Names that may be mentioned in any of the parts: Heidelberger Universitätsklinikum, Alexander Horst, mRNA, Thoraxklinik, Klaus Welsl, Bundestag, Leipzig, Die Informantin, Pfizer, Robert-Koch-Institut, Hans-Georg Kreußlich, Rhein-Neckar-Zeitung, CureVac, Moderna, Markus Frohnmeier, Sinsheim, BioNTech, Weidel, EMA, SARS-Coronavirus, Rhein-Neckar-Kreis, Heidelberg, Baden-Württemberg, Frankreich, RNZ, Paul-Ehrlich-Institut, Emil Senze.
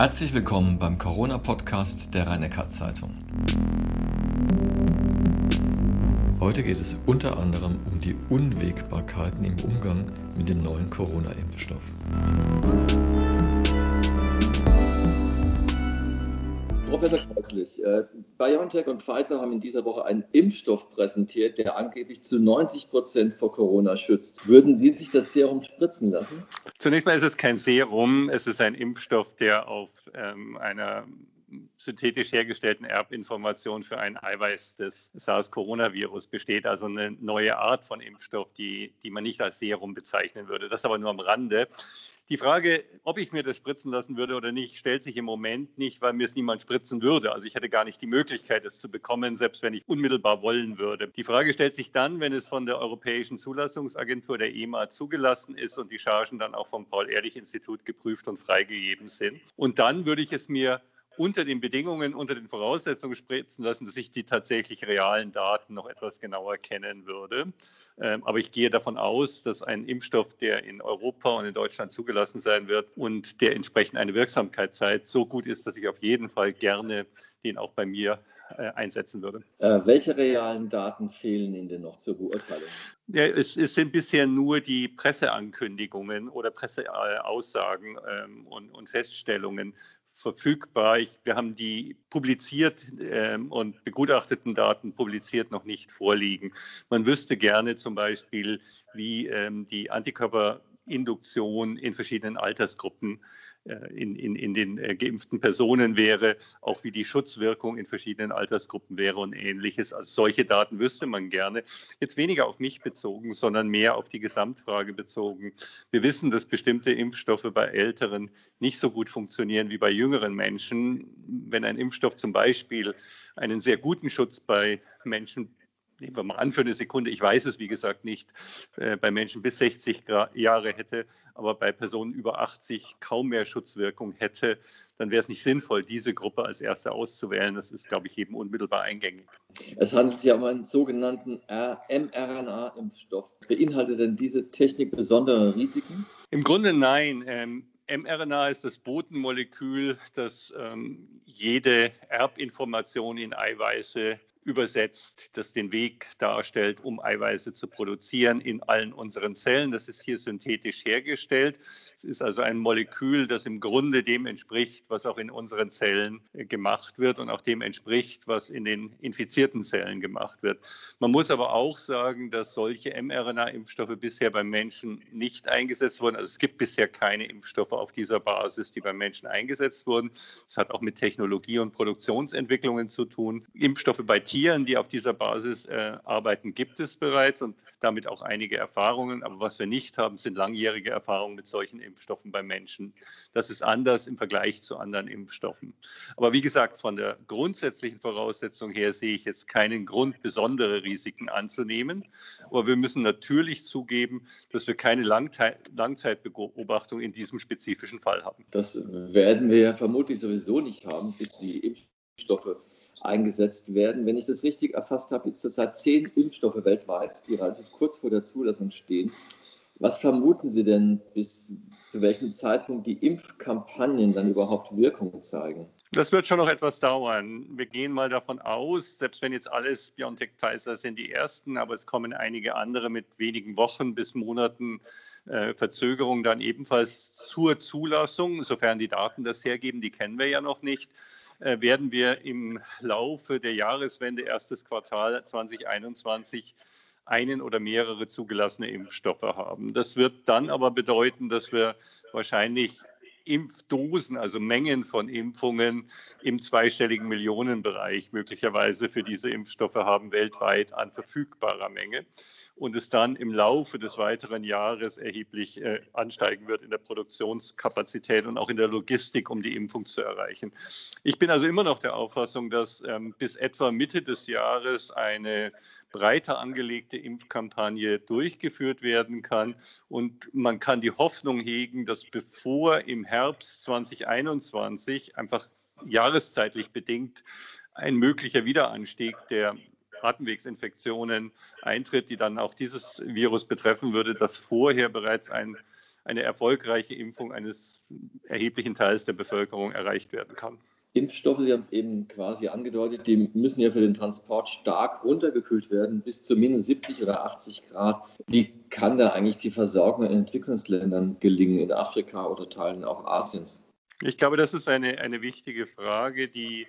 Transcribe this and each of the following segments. Herzlich willkommen beim Corona-Podcast der Rhein-Neckar-Zeitung. Heute geht es unter anderem um die Unwägbarkeiten im Umgang mit dem neuen Corona-Impfstoff. Professor Kreußlich, BioNTech und Pfizer haben in dieser Woche einen Impfstoff präsentiert, der angeblich zu 90% vor Corona schützt. Würden Sie sich das Serum spritzen lassen? Zunächst mal ist es kein Serum, es ist ein Impfstoff, der auf einer synthetisch hergestellten Erbinformation für ein Eiweiß des SARS-Coronavirus besteht, also eine neue Art von Impfstoff, die man nicht als Serum bezeichnen würde. Das aber nur am Rande. Die Frage, ob ich mir das spritzen lassen würde oder nicht, stellt sich im Moment nicht, weil mir es niemand spritzen würde. Also ich hätte gar nicht die Möglichkeit, es zu bekommen, selbst wenn ich unmittelbar wollen würde. Die Frage stellt sich dann, wenn es von der Europäischen Zulassungsagentur, der EMA, zugelassen ist und die Chargen dann auch vom Paul-Ehrlich-Institut geprüft und freigegeben sind. Und dann würde ich es mir unter den Bedingungen, unter den Voraussetzungen spritzen lassen, dass ich die tatsächlich realen Daten noch etwas genauer kennen würde. Aber ich gehe davon aus, dass ein Impfstoff, der in Europa und in Deutschland zugelassen sein wird und der entsprechend eine Wirksamkeit zeigt, so gut ist, dass ich auf jeden Fall gerne den auch bei mir einsetzen würde. Welche realen Daten fehlen Ihnen denn noch zur Beurteilung? Ja, es sind bisher nur die Presseankündigungen oder Presseaussagen und Feststellungen verfügbar. Wir haben die publiziert und begutachteten Daten publiziert noch nicht vorliegen. Man wüsste gerne zum Beispiel, wie die Antikörperinduktion in verschiedenen Altersgruppen in den geimpften Personen wäre, auch wie die Schutzwirkung in verschiedenen Altersgruppen wäre und Ähnliches. Also solche Daten wüsste man gerne. Jetzt weniger auf mich bezogen, sondern mehr auf die Gesamtfrage bezogen. Wir wissen, dass bestimmte Impfstoffe bei Älteren nicht so gut funktionieren wie bei jüngeren Menschen. Wenn ein Impfstoff zum Beispiel einen sehr guten Schutz bei Menschen, nehmen wir mal an für eine Sekunde, ich weiß es wie gesagt nicht, bei Menschen bis 60 Jahre hätte, aber bei Personen über 80 kaum mehr Schutzwirkung hätte, dann wäre es nicht sinnvoll, diese Gruppe als erste auszuwählen. Das ist, glaube ich, jedem unmittelbar eingängig. Es handelt sich um einen sogenannten mRNA-Impfstoff. Beinhaltet denn diese Technik besondere Risiken? Im Grunde nein. mRNA ist das Botenmolekül, das jede Erbinformation in Eiweiße übersetzt, das den Weg darstellt, um Eiweiße zu produzieren in allen unseren Zellen. Das ist hier synthetisch hergestellt. Es ist also ein Molekül, das im Grunde dem entspricht, was auch in unseren Zellen gemacht wird und auch dem entspricht, was in den infizierten Zellen gemacht wird. Man muss aber auch sagen, dass solche mRNA-Impfstoffe bisher beim Menschen nicht eingesetzt wurden. Also es gibt bisher keine Impfstoffe auf dieser Basis, die beim Menschen eingesetzt wurden. Das hat auch mit Technologie und Produktionsentwicklungen zu tun. Impfstoffe bei Tieren, die auf dieser Basis arbeiten, gibt es bereits und damit auch einige Erfahrungen. Aber was wir nicht haben, sind langjährige Erfahrungen mit solchen Impfstoffen bei Menschen. Das ist anders im Vergleich zu anderen Impfstoffen. Aber wie gesagt, von der grundsätzlichen Voraussetzung her sehe ich jetzt keinen Grund, besondere Risiken anzunehmen. Aber wir müssen natürlich zugeben, dass wir keine Langzeitbeobachtung in diesem spezifischen Fall haben. Das werden wir ja vermutlich sowieso nicht haben, bis die Impfstoffe eingesetzt werden. Wenn ich das richtig erfasst habe, ist zurzeit 10 Impfstoffe weltweit, die relativ kurz vor der Zulassung stehen. Was vermuten Sie denn, bis zu welchem Zeitpunkt die Impfkampagnen dann überhaupt Wirkung zeigen? Das wird schon noch etwas dauern. Wir gehen mal davon aus, selbst wenn jetzt alles BioNTech, Pfizer sind die ersten, aber es kommen einige andere mit wenigen Wochen bis Monaten Verzögerung dann ebenfalls zur Zulassung, sofern die Daten das hergeben, die kennen wir ja noch nicht. Werden wir im Laufe der Jahreswende, erstes Quartal 2021, einen oder mehrere zugelassene Impfstoffe haben. Das wird dann aber bedeuten, dass wir wahrscheinlich Impfdosen, also Mengen von Impfungen im zweistelligen Millionenbereich möglicherweise für diese Impfstoffe haben, weltweit an verfügbarer Menge. Und es dann im Laufe des weiteren Jahres erheblich ansteigen wird in der Produktionskapazität und auch in der Logistik, um die Impfung zu erreichen. Ich bin also immer noch der Auffassung, dass bis etwa Mitte des Jahres eine breiter angelegte Impfkampagne durchgeführt werden kann. Und man kann die Hoffnung hegen, dass bevor im Herbst 2021, einfach jahreszeitlich bedingt, ein möglicher Wiederanstieg der Atemwegsinfektionen eintritt, die dann auch dieses Virus betreffen würde, dass vorher bereits ein eine erfolgreiche Impfung eines erheblichen Teils der Bevölkerung erreicht werden kann. Impfstoffe, Sie haben es eben quasi angedeutet, die müssen ja für den Transport stark runtergekühlt werden, bis zu minus 70 oder 80 Grad. Wie kann da eigentlich die Versorgung in Entwicklungsländern gelingen, in Afrika oder Teilen auch Asiens? Ich glaube, das ist eine wichtige Frage, die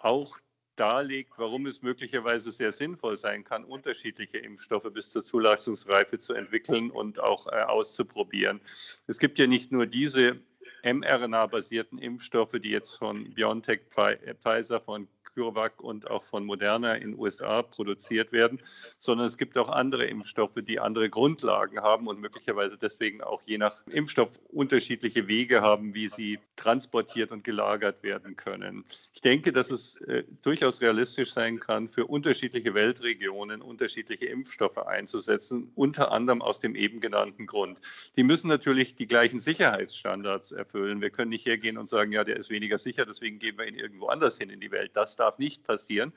auch darlegt, warum es möglicherweise sehr sinnvoll sein kann, unterschiedliche Impfstoffe bis zur Zulassungsreife zu entwickeln und auch auszuprobieren. Es gibt ja nicht nur diese mRNA-basierten Impfstoffe, die jetzt von BioNTech, Pfizer, von CureVac und auch von Moderna in den USA produziert werden, sondern es gibt auch andere Impfstoffe, die andere Grundlagen haben und möglicherweise deswegen auch je nach Impfstoff unterschiedliche Wege haben, wie sie transportiert und gelagert werden können. Ich denke, dass es durchaus realistisch sein kann, für unterschiedliche Weltregionen unterschiedliche Impfstoffe einzusetzen, unter anderem aus dem eben genannten Grund. Die müssen natürlich die gleichen Sicherheitsstandards erfüllen. Wir können nicht hergehen und sagen, ja, der ist weniger sicher, deswegen geben wir ihn irgendwo anders hin in die Welt. Das darf nicht passieren.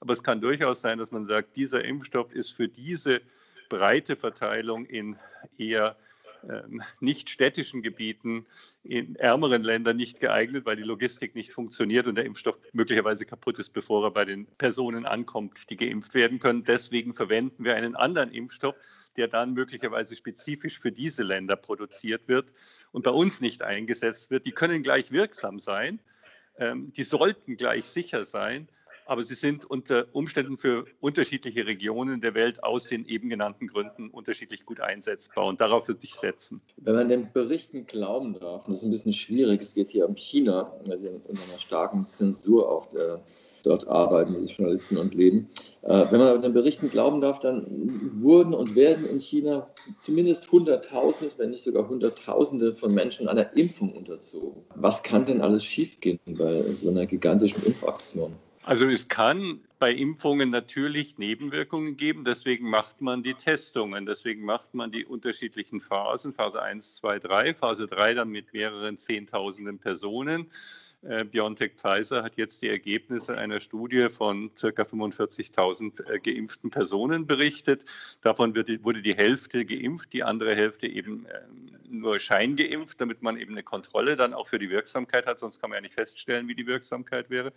Aber es kann durchaus sein, dass man sagt, dieser Impfstoff ist für diese breite Verteilung in eher nicht städtischen Gebieten, in ärmeren Ländern nicht geeignet, weil die Logistik nicht funktioniert und der Impfstoff möglicherweise kaputt ist, bevor er bei den Personen ankommt, die geimpft werden können. Deswegen verwenden wir einen anderen Impfstoff, der dann möglicherweise spezifisch für diese Länder produziert wird und bei uns nicht eingesetzt wird. Die können gleich wirksam sein. Die sollten gleich sicher sein, aber sie sind unter Umständen für unterschiedliche Regionen der Welt aus den eben genannten Gründen unterschiedlich gut einsetzbar und darauf würde ich setzen. Wenn man den Berichten glauben darf, und das ist ein bisschen schwierig, es geht hier um China, weil sie unter einer starken Zensur auch dort arbeiten, die Journalisten und leben. Wenn man aber den Berichten glauben darf, dann wurden und werden in China zumindest 100.000, wenn nicht sogar Hunderttausende von Menschen einer Impfung unterzogen. Was kann denn alles schiefgehen bei so einer gigantischen Impfaktion? Also es kann bei Impfungen natürlich Nebenwirkungen geben, deswegen macht man die Testungen, deswegen macht man die unterschiedlichen Phasen, Phase 1, 2, 3, Phase 3 dann mit mehreren Zehntausenden Personen. BioNTech Pfizer hat jetzt die Ergebnisse einer Studie von ca. 45.000 geimpften Personen berichtet. Davon wurde die Hälfte geimpft, die andere Hälfte eben nur scheingeimpft, damit man eben eine Kontrolle dann auch für die Wirksamkeit hat. Sonst kann man ja nicht feststellen, wie die Wirksamkeit wäre.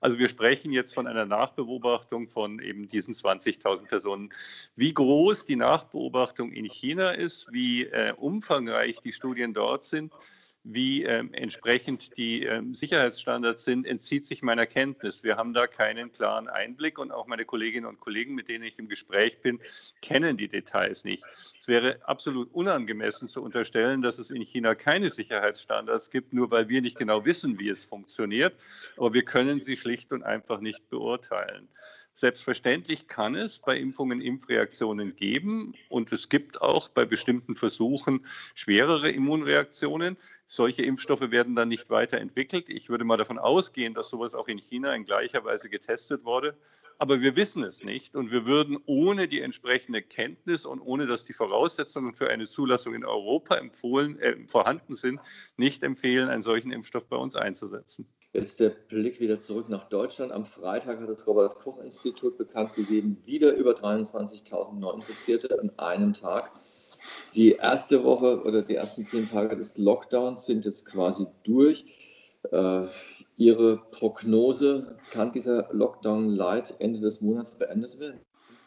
Also wir sprechen jetzt von einer Nachbeobachtung von eben diesen 20.000 Personen. Wie groß die Nachbeobachtung in China ist, wie umfangreich die Studien dort sind, wie entsprechend die Sicherheitsstandards sind, entzieht sich meiner Kenntnis. Wir haben da keinen klaren Einblick und auch meine Kolleginnen und Kollegen, mit denen ich im Gespräch bin, kennen die Details nicht. Es wäre absolut unangemessen zu unterstellen, dass es in China keine Sicherheitsstandards gibt, nur weil wir nicht genau wissen, wie es funktioniert. Aber wir können sie schlicht und einfach nicht beurteilen. Selbstverständlich kann es bei Impfungen Impfreaktionen geben und es gibt auch bei bestimmten Versuchen schwerere Immunreaktionen. Solche Impfstoffe werden dann nicht weiterentwickelt. Ich würde mal davon ausgehen, dass sowas auch in China in gleicher Weise getestet wurde. Aber wir wissen es nicht und wir würden ohne die entsprechende Kenntnis und ohne, dass die Voraussetzungen für eine Zulassung in Europa vorhanden sind, nicht empfehlen, einen solchen Impfstoff bei uns einzusetzen. Jetzt der Blick wieder zurück nach Deutschland. Am Freitag hat das Robert-Koch-Institut bekannt gegeben, wieder über 23.000 Neuinfizierte an einem Tag. Die erste Woche oder die ersten 10 Tage des Lockdowns sind jetzt quasi durch. Ihre Prognose, kann dieser Lockdown light Ende des Monats beendet werden?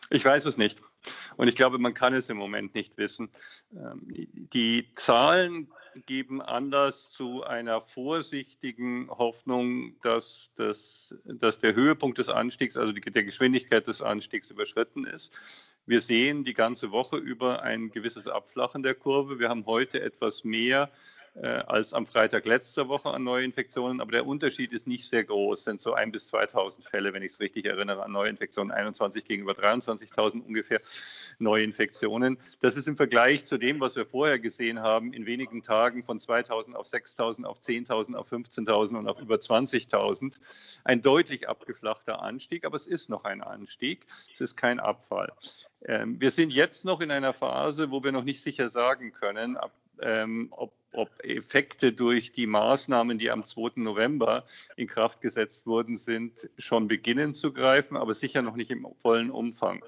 Ich weiß es nicht. Und ich glaube, man kann es im Moment nicht wissen. Die Zahlen geben Anlass zu einer vorsichtigen Hoffnung, dass der Höhepunkt des Anstiegs, also der Geschwindigkeit des Anstiegs überschritten ist. Wir sehen die ganze Woche über ein gewisses Abflachen der Kurve. Wir haben heute etwas mehr als am Freitag letzter Woche an Neuinfektionen. Aber der Unterschied ist nicht sehr groß. Es sind so 1.000 bis 2.000 Fälle, wenn ich es richtig erinnere, an Neuinfektionen. 21 gegenüber 23.000 ungefähr Neuinfektionen. Das ist im Vergleich zu dem, was wir vorher gesehen haben, in wenigen Tagen von 2.000 auf 6.000, auf 10.000, auf 15.000 und auf über 20.000. Ein deutlich abgeflachter Anstieg, aber es ist noch ein Anstieg. Es ist kein Abfall. Wir sind jetzt noch in einer Phase, wo wir noch nicht sicher sagen können, ob Effekte durch die Maßnahmen, die am 2. November in Kraft gesetzt wurden, sind, schon beginnen zu greifen, aber sicher noch nicht im vollen Umfang.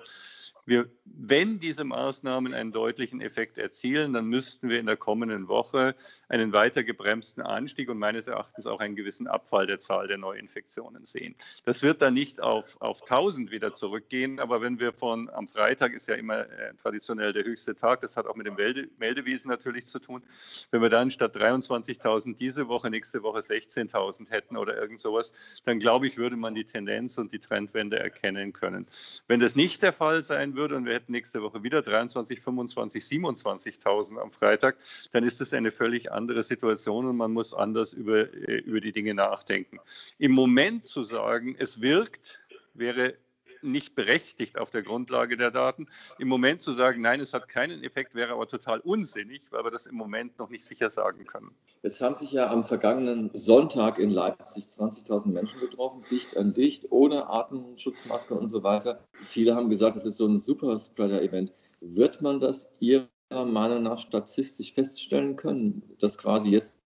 Wenn diese Maßnahmen einen deutlichen Effekt erzielen, dann müssten wir in der kommenden Woche einen weiter gebremsten Anstieg und meines Erachtens auch einen gewissen Abfall der Zahl der Neuinfektionen sehen. Das wird dann nicht auf 1000 wieder zurückgehen, aber wenn wir am Freitag ist ja immer traditionell der höchste Tag, das hat auch mit dem Meldewiesen natürlich zu tun, wenn wir dann statt 23.000 diese Woche, nächste Woche 16.000 hätten oder irgend sowas, dann glaube ich, würde man die Tendenz und die Trendwende erkennen können. Wenn das nicht der Fall sein würde und wir hätten nächste Woche wieder 23, 25, 27.000 am Freitag, dann ist es eine völlig andere Situation und man muss anders über die Dinge nachdenken. Im Moment zu sagen, es wirkt, wäre nicht berechtigt auf der Grundlage der Daten. Im Moment zu sagen, nein, es hat keinen Effekt, wäre aber total unsinnig, weil wir das im Moment noch nicht sicher sagen können. Es haben sich ja am vergangenen Sonntag in Leipzig 20.000 Menschen getroffen, dicht an dicht, ohne Atemschutzmaske und so weiter. Viele haben gesagt, das ist so ein Superspreader-Event. Wird man das Ihrer Meinung nach statistisch feststellen können, dass quasi jetzt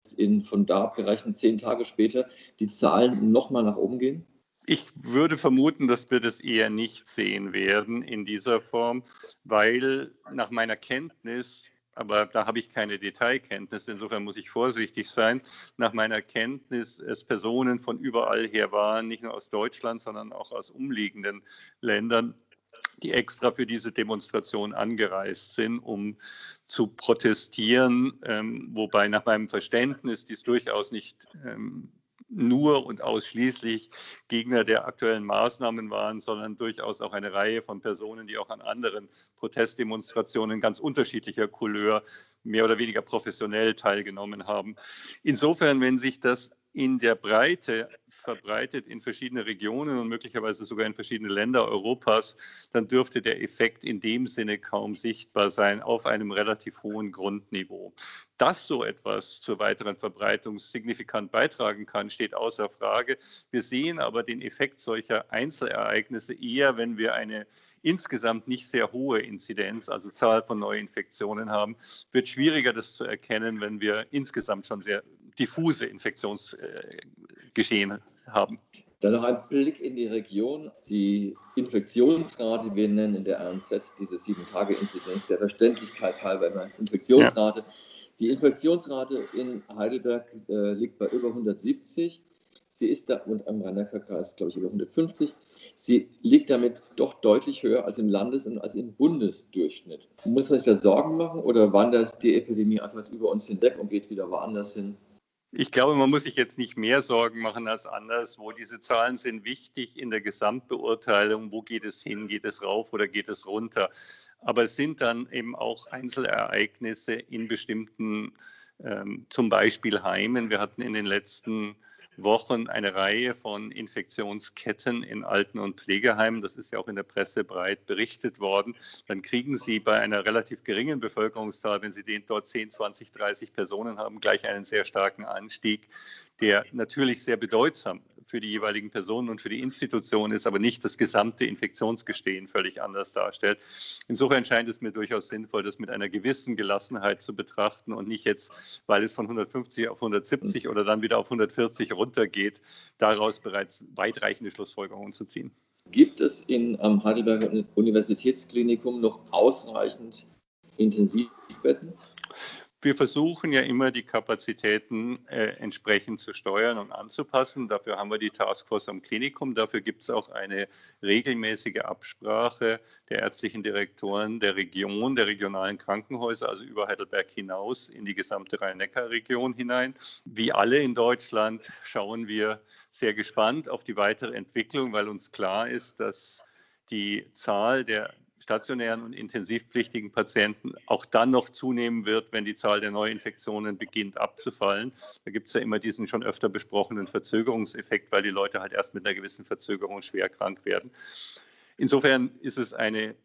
von da abgerechnet 10 Tage später die Zahlen nochmal nach oben gehen? Ich würde vermuten, dass wir das eher nicht sehen werden in dieser Form, weil nach meiner Kenntnis, aber da habe ich keine Detailkenntnis, insofern muss ich vorsichtig sein, nach meiner Kenntnis es Personen von überall her waren, nicht nur aus Deutschland, sondern auch aus umliegenden Ländern, die extra für diese Demonstration angereist sind, um zu protestieren, wobei nach meinem Verständnis dies durchaus nicht nur und ausschließlich Gegner der aktuellen Maßnahmen waren, sondern durchaus auch eine Reihe von Personen, die auch an anderen Protestdemonstrationen ganz unterschiedlicher Couleur mehr oder weniger professionell teilgenommen haben. Insofern, wenn sich das in der Breite verbreitet in verschiedene Regionen und möglicherweise sogar in verschiedene Länder Europas, dann dürfte der Effekt in dem Sinne kaum sichtbar sein auf einem relativ hohen Grundniveau. Dass so etwas zur weiteren Verbreitung signifikant beitragen kann, steht außer Frage. Wir sehen aber den Effekt solcher Einzelereignisse eher, wenn wir eine insgesamt nicht sehr hohe Inzidenz, also Zahl von Neuinfektionen haben. Es wird schwieriger, das zu erkennen, wenn wir insgesamt schon sehr diffuse Infektionsgeschehen haben. Dann noch ein Blick in die Region. Die Infektionsrate, wir nennen in der RNZ diese 7-Tage-Inzidenz, der Verständlichkeit halber immer Infektionsrate. Ja. Die Infektionsrate in Heidelberg liegt bei über 170. Sie ist da und am Rhein-Neckar-Kreis, glaube ich, über 150. Sie liegt damit doch deutlich höher als im Landes- und als im Bundesdurchschnitt. Muss man sich da Sorgen machen oder wandert die Epidemie einfach über uns hinweg und geht wieder woanders hin? Ich glaube, man muss sich jetzt nicht mehr Sorgen machen als anderswo. Diese Zahlen sind wichtig in der Gesamtbeurteilung. Wo geht es hin? Geht es rauf oder geht es runter? Aber es sind dann eben auch Einzelereignisse in bestimmten, zum Beispiel Heimen. Wir hatten in den letzten Wochen eine Reihe von Infektionsketten in Alten- und Pflegeheimen. Das ist ja auch in der Presse breit berichtet worden. Dann kriegen Sie bei einer relativ geringen Bevölkerungszahl, wenn Sie dort 10, 20, 30 Personen haben, gleich einen sehr starken Anstieg, der natürlich sehr bedeutsam für die jeweiligen Personen und für die Institution ist, aber nicht das gesamte Infektionsgeschehen völlig anders darstellt. Insofern scheint es mir durchaus sinnvoll, das mit einer gewissen Gelassenheit zu betrachten und nicht jetzt, weil es von 150 auf 170 oder dann wieder auf 140 runtergeht, daraus bereits weitreichende Schlussfolgerungen zu ziehen. Gibt es am Heidelberger Universitätsklinikum noch ausreichend Intensivbetten? Wir versuchen ja immer, die Kapazitäten entsprechend zu steuern und anzupassen. Dafür haben wir die Taskforce am Klinikum. Dafür gibt es auch eine regelmäßige Absprache der ärztlichen Direktoren der Region, der regionalen Krankenhäuser, also über Heidelberg hinaus in die gesamte Rhein-Neckar-Region hinein. Wie alle in Deutschland schauen wir sehr gespannt auf die weitere Entwicklung, weil uns klar ist, dass die Zahl der stationären und intensivpflichtigen Patienten auch dann noch zunehmen wird, wenn die Zahl der Neuinfektionen beginnt abzufallen. Da gibt es ja immer diesen schon öfter besprochenen Verzögerungseffekt, weil die Leute halt erst mit einer gewissen Verzögerung schwer krank werden. Insofern ist es eine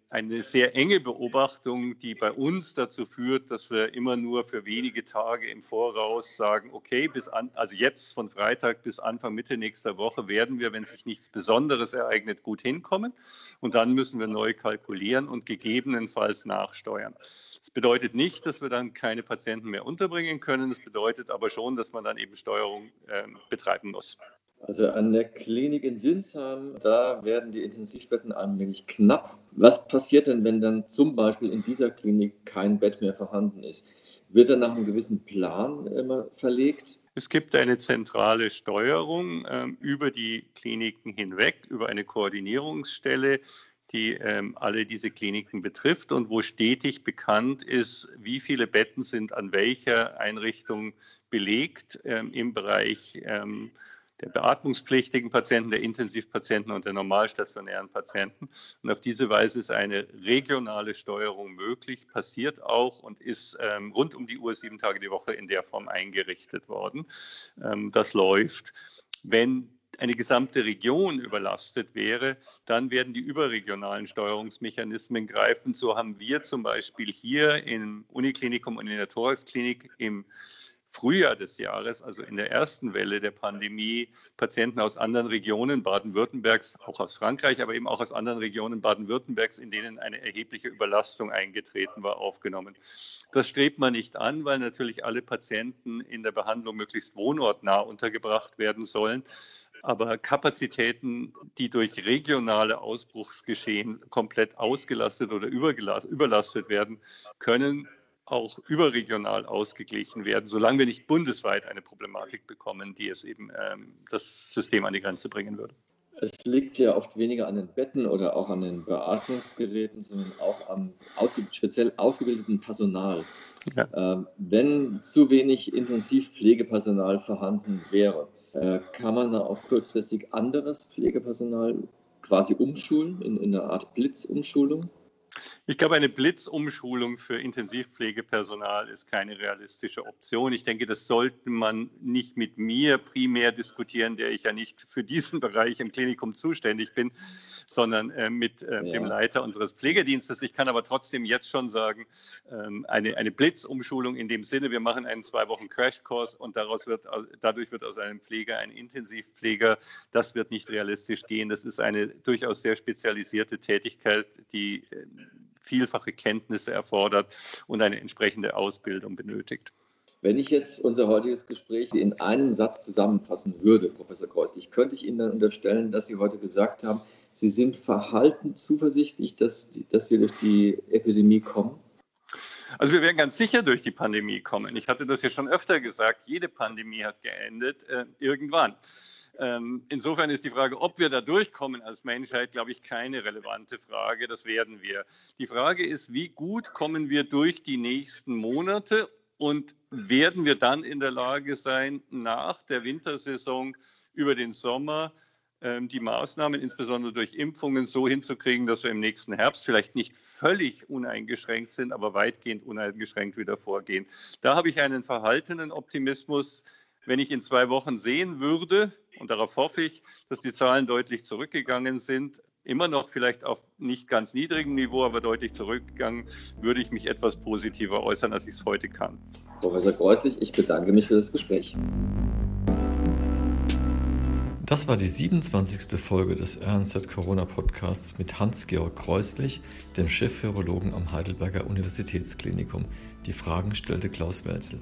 sehr enge Beobachtung, die bei uns dazu führt, dass wir immer nur für wenige Tage im Voraus sagen, okay, also jetzt von Freitag bis Anfang Mitte nächster Woche werden wir, wenn sich nichts Besonderes ereignet, gut hinkommen. Und dann müssen wir neu kalkulieren und gegebenenfalls nachsteuern. Das bedeutet nicht, dass wir dann keine Patienten mehr unterbringen können. Das bedeutet aber schon, dass man dann eben Steuerung betreiben muss. Also an der Klinik in Sinsheim, da werden die Intensivbetten allmählich knapp. Was passiert denn, wenn dann zum Beispiel in dieser Klinik kein Bett mehr vorhanden ist? Wird dann nach einem gewissen Plan immer verlegt? Es gibt eine zentrale Steuerung über die Kliniken hinweg, über eine Koordinierungsstelle, die alle diese Kliniken betrifft und wo stetig bekannt ist, wie viele Betten sind an welcher Einrichtung belegt im Bereich der beatmungspflichtigen Patienten, der Intensivpatienten und der normalstationären Patienten. Und auf diese Weise ist eine regionale Steuerung möglich, passiert auch und ist rund um die Uhr, 7 Tage die Woche in der Form eingerichtet worden. Das läuft. Wenn eine gesamte Region überlastet wäre, dann werden die überregionalen Steuerungsmechanismen greifen. So haben wir zum Beispiel hier im Uniklinikum und in der Thoraxklinik im Frühjahr des Jahres, also in der ersten Welle der Pandemie, Patienten aus anderen Regionen Baden-Württembergs, auch aus Frankreich, aber eben auch aus anderen Regionen Baden-Württembergs, in denen eine erhebliche Überlastung eingetreten war, aufgenommen. Das strebt man nicht an, weil natürlich alle Patienten in der Behandlung möglichst wohnortnah untergebracht werden sollen. Aber Kapazitäten, die durch regionale Ausbruchsgeschehen komplett ausgelastet oder überlastet werden, können auch überregional ausgeglichen werden, solange wir nicht bundesweit eine Problematik bekommen, die es eben das System an die Grenze bringen würde. Es liegt ja oft weniger an den Betten oder auch an den Beatmungsgeräten, sondern auch am speziell ausgebildeten Personal. Ja. Wenn zu wenig Intensivpflegepersonal vorhanden wäre, kann man da auch kurzfristig anderes Pflegepersonal quasi umschulen, in einer Art Blitzumschulung? Ich glaube, eine Blitzumschulung für Intensivpflegepersonal ist keine realistische Option. Ich denke, das sollte man nicht mit mir primär diskutieren, der ich ja nicht für diesen Bereich im Klinikum zuständig bin, sondern mit dem Leiter unseres Pflegedienstes. Ich kann aber trotzdem jetzt schon sagen, eine Blitzumschulung in dem Sinne, wir machen einen 2 Wochen Crashkurs und dadurch wird aus einem Pfleger ein Intensivpfleger. Das wird nicht realistisch gehen. Das ist eine durchaus sehr spezialisierte Tätigkeit, die vielfache Kenntnisse erfordert und eine entsprechende Ausbildung benötigt. Wenn ich jetzt unser heutiges Gespräch in einem Satz zusammenfassen würde, Professor Kreußlich, könnte ich Ihnen dann unterstellen, dass Sie heute gesagt haben, Sie sind verhalten zuversichtlich, dass wir durch die Epidemie kommen? Also wir werden ganz sicher durch die Pandemie kommen. Ich hatte das ja schon öfter gesagt, jede Pandemie hat geendet irgendwann. Insofern ist die Frage, ob wir da durchkommen als Menschheit, glaube ich, keine relevante Frage. Das werden wir. Die Frage ist, wie gut kommen wir durch die nächsten Monate und werden wir dann in der Lage sein, nach der Wintersaison über den Sommer die Maßnahmen, insbesondere durch Impfungen, so hinzukriegen, dass wir im nächsten Herbst vielleicht nicht völlig uneingeschränkt sind, aber weitgehend uneingeschränkt wieder vorgehen. Da habe ich einen verhaltenen Optimismus. Wenn ich in 2 Wochen sehen würde, und darauf hoffe ich, dass die Zahlen deutlich zurückgegangen sind, immer noch vielleicht auf nicht ganz niedrigem Niveau, aber deutlich zurückgegangen, würde ich mich etwas positiver äußern, als ich es heute kann. Professor Kreußlich, ich bedanke mich für das Gespräch. Das war die 27. Folge des RNZ Corona Podcasts mit Hans-Georg Kreußlich, dem Chefvirologen am Heidelberger Universitätsklinikum. Die Fragen stellte Klaus Welsl.